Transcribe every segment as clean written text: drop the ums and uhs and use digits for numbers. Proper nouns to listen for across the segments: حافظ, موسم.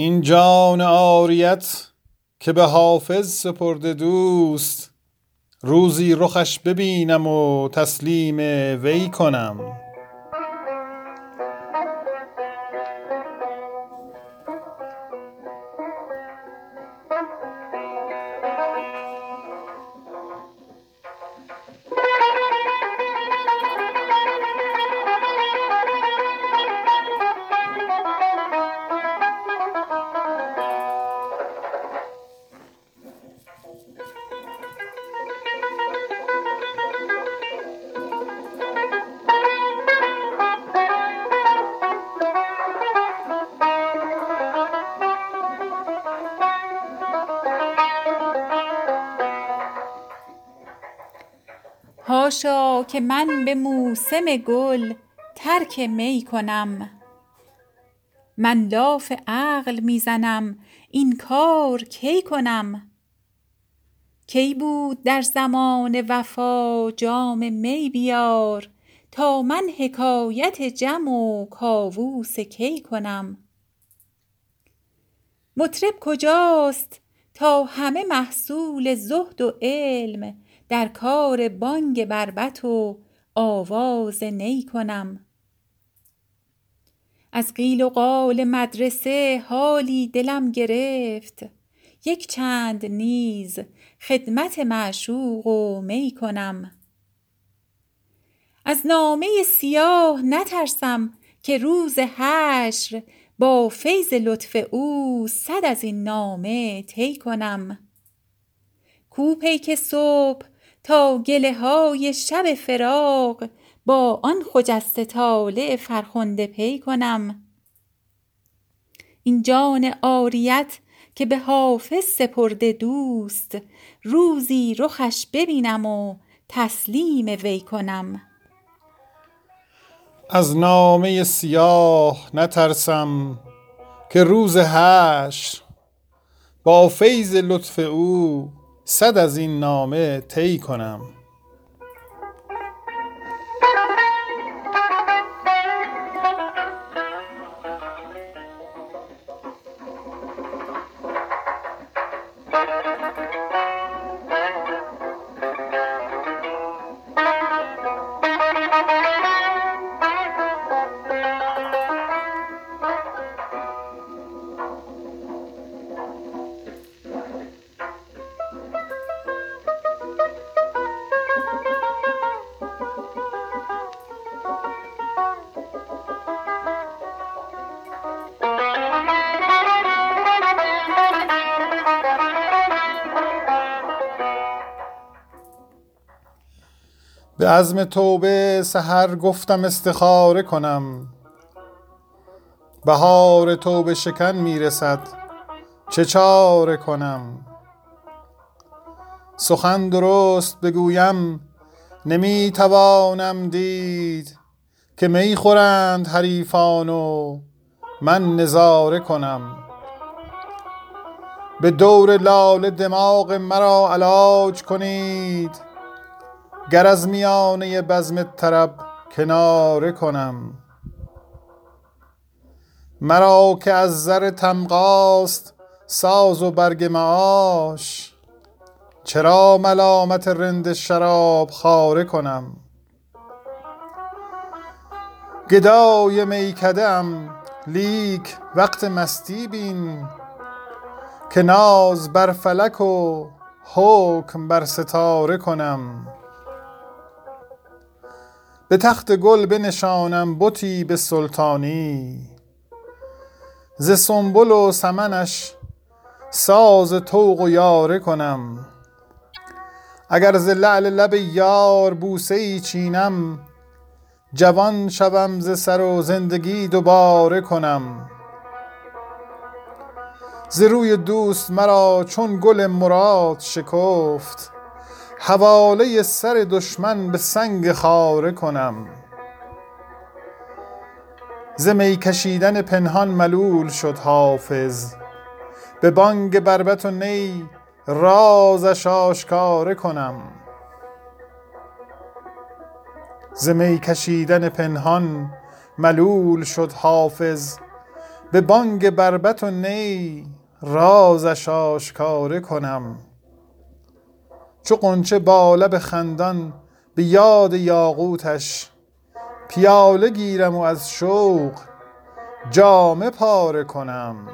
این جان عاریت که به حافظ سپرده دوست، روزی رخش ببینم و تسلیم وی کنم. هاشا که من به موسم گل ترک می کنم. من لاف عقل میزنم، این کار کی کنم؟ کی بود در زمان وفا جام می بیار، تا من حکایت جم و کاووس کی کنم؟ مطرب کجاست تا همه محصول زهد و علم، در کار بانگ بربط و آواز نی کنم؟ از قیل و قال مدرسه حالی دلم گرفت، یک چند نیز خدمت معشوق و می کنم. از نامه سیاه نترسم که روز حشر، با فیض لطف او صد از این نامه طی کنم. کو پیک صبح تا گله های شب فراق، با آن خجسته طالع فرخنده پی کنم. این جان عاریت که به حافظ سپرده دوست، روزی رخش ببینم و تسلیم وی کنم. از نامه سیاه نترسم که روز حشر، با فیض لطف او صد از این نامه طی کنم. به عزم توبه سحر گفتم استخاره کنم. بهار توبه شکن میرسد، چه چاره کنم؟ سخن درست بگویم نمیتوانم دید، که می خورند حریفان و من نظاره کنم. به دور لاله دماغ مرا علاج کنید، گر از میانه بزم طرب کناره کنم. مرا که از زر تمغاست ساز و برگ معاش، چرا ملامت رند شراب خاره کنم؟ گدای میکده ام لیک وقت مستی بین، که ناز بر فلک و حکم بر ستاره کنم. به تخت گل بنشانم بتی به سلطانی، ز سنبل و سمنش ساز طوق و یاره کنم. اگر ز لعل لب یار بوسه ای چینم، جوان شوم ز سر و زندگی دوباره کنم. ز روی دوست مرا چون گل مراد شکفت، حواله سر دشمن به سنگ خاره کنم. ز می کشیدن پنهان ملول شد حافظ، به بانگ بربط و نی رازش آشکاره کنم. ز می کشیدن پنهان ملول شد حافظ، به بانگ بربط و نی رازش آشکار کنم. چو غنچه با لب خندان به یاد یاقوتش پیاله گیرم و از شوق جامه پاره کنم.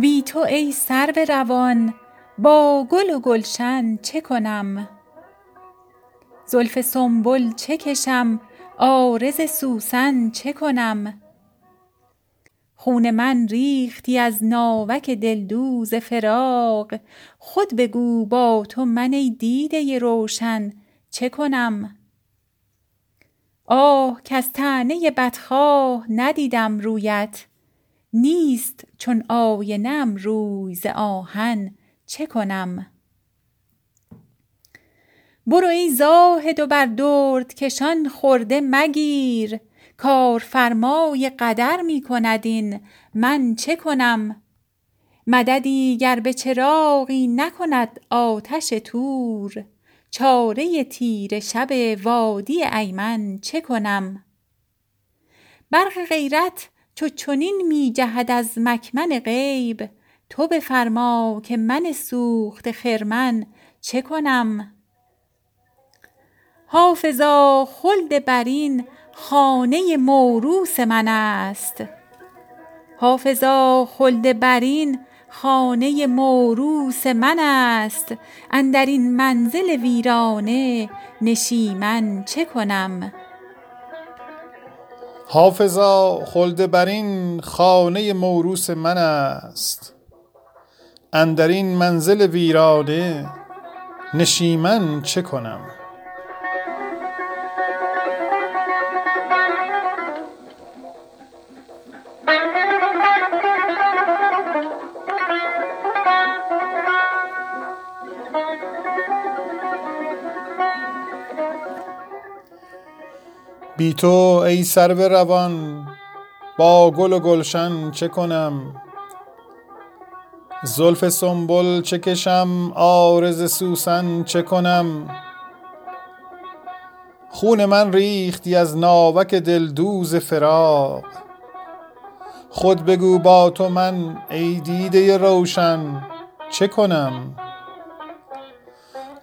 بی تو ای سرو روان با گل و گلشن چه کنم؟ زلف سنبل چه کشم عارض سوسن چه کنم؟ خون من ریختی از ناوک دلدوز فراق، خود بگو با تو من ای دیده روشن چه کنم؟ آه که از طعنه بدخواه ندیدم رویت، نیست چون آینم روی ز آهن چه کنم؟ برو ای زاهد و بر درد کشان خورده مگیر، کار فرمای قدر می کند این من چه کنم؟ مددی گر به چراغی نکند آتش تور، چاره تیره شب وادی ایمن چه کنم؟ برق غیرت چو چنین می جهد از مکمن غیب، تو بفرما که من سوخت خرمن چه کنم؟ حافظا خلد برین خانه موروث من است، حافظا خلد برین خانه موروث من است، اندر این منزل ویرانه نشیمن چه کنم؟ حافظا خلد برین خانه موروث من است، اندر این منزل ویرانه نشیمن چه کنم؟ بی تو ای سرو روان با گل و گلشن چه کنم؟ زلف سنبل چه کشم عارض سوسن چه کنم؟ خون من ریختی از ناوک دلدوز فراق، خود بگو با تو من ای دیده روشن چه کنم؟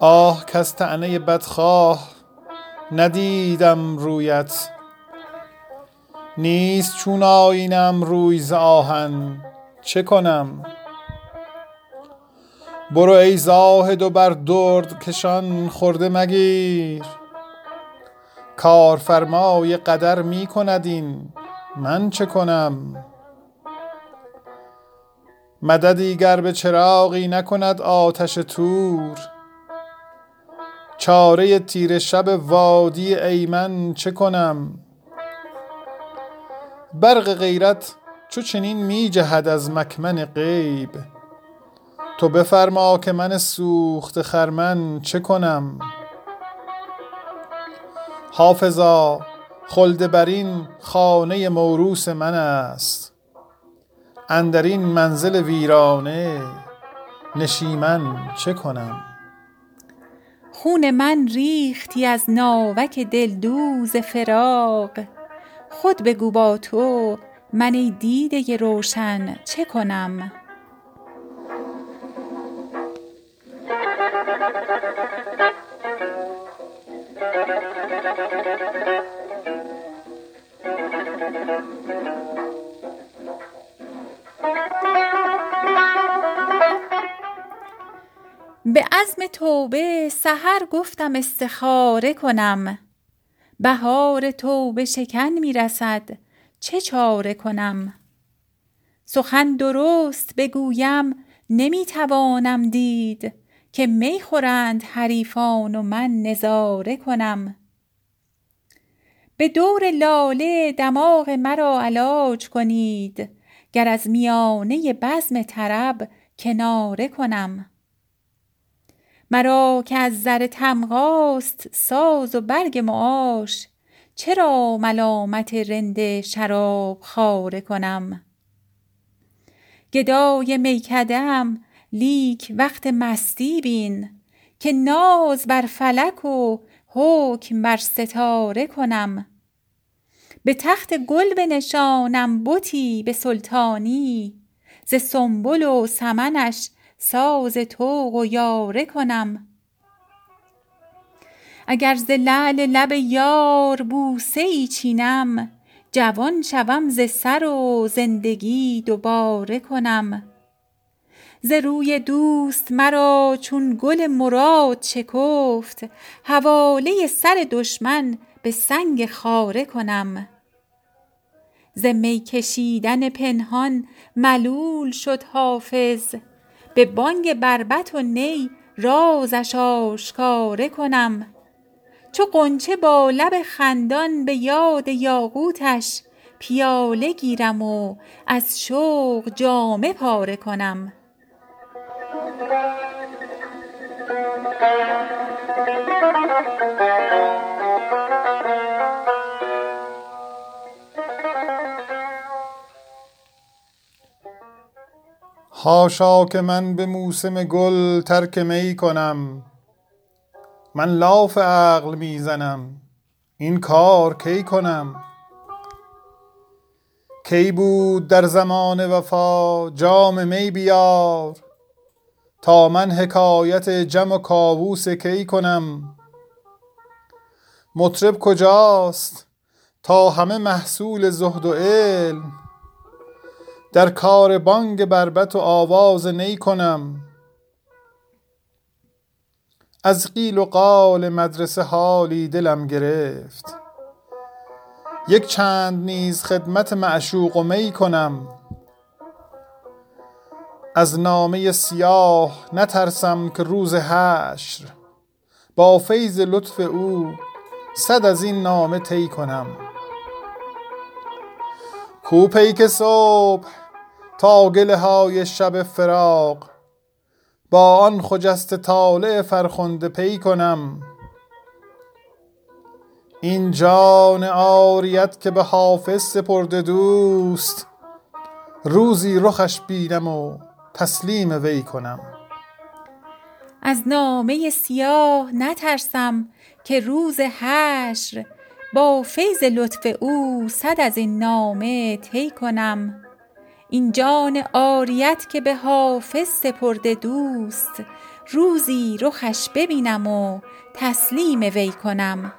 آه که از طعنه بدخواه ندیدم رویت، نیست چون آینم روی ز آهن چه کنم؟ برو ای زاهد و بر درد کشان خورده مگیر، کار فرمای قدر می کند این من چه کنم؟ مددی گر به چراغی نکند آتش تور، چاره تیره شب وادی ایمن چه کنم؟ برق غیرت چو چنین می جهد از مکمن غیب، تو بفرما که من سوخت خرمن چه کنم؟ حافظا خلد برین خانه موروث من است، اندر این منزل ویرانه نشیمن چه کنم؟ خون من ریختی از ناوک دلدوز فراق، خود بگو با تو من ای دیده روشن چه کنم؟ به عزم توبه سحر گفتم استخاره کنم، بهار توبه شکن می رسد چه چاره کنم؟ سخن درست بگویم نمی توانم دید، که می خورند حریفان و من نظاره کنم. به دور لاله دماغ مرا علاج کنید، گر از میانه بزم طرب کناره کنم. مرا که از زر تمغاست ساز و برگ معاش، چرا ملامت رند شراب خواره کنم؟ گدای میکدم لیک وقت مستی بین، که ناز بر فلک و حکم بر ستاره کنم. به تخت گل بنشانم بتی به سلطانی، ز سنبل و سمنش ساز طوق و یاره کنم. اگر ز لعل لب یار بوسه ای چینم، جوان شوم ز سر و زندگی دوباره کنم. ز روی دوست مرا چون گل مراد شکفت، حواله سر دشمن به سنگ خاره کنم. ز می کشیدن پنهان ملول شد حافظ، به بانگ بربط و نی رازش آشکاره کنم. چو غنچه با لب خندان به یاد یاقوتش، پیاله گیرم و از شوق جامه پاره کنم. حاشا که من به موسم گل ترک می کنم، من لاف عقل میزنم این کار کی کنم؟ کی بود در زمان وفا جام می بیار، تا من حکایت جم و کاووس کی کنم؟ مطرب کجاست تا همه محصول زهد و علم، در کار بانگ بربط و آواز نی کنم. از قیل و قال مدرسه حالی دلم گرفت، یک چند نیز خدمت معشوق و می کنم. از نامه سیاه نترسم که روز حشر، با فیض لطف او صد از این نامه طی کنم. کو پیک صبح تا گله های شب فراق، با آن خجسته طالع فرخنده پی کنم. این جان عاریت که به حافظ سپرده دوست، روزی رخش بینم و تسلیم وی کنم. از نامه سیاه نترسم که روز حشر، با فیض لطف او صد از این نامه طی کنم. این جان عاریت که به حافظ سپرده دوست، روزی رخش ببینم و تسلیم وی کنم.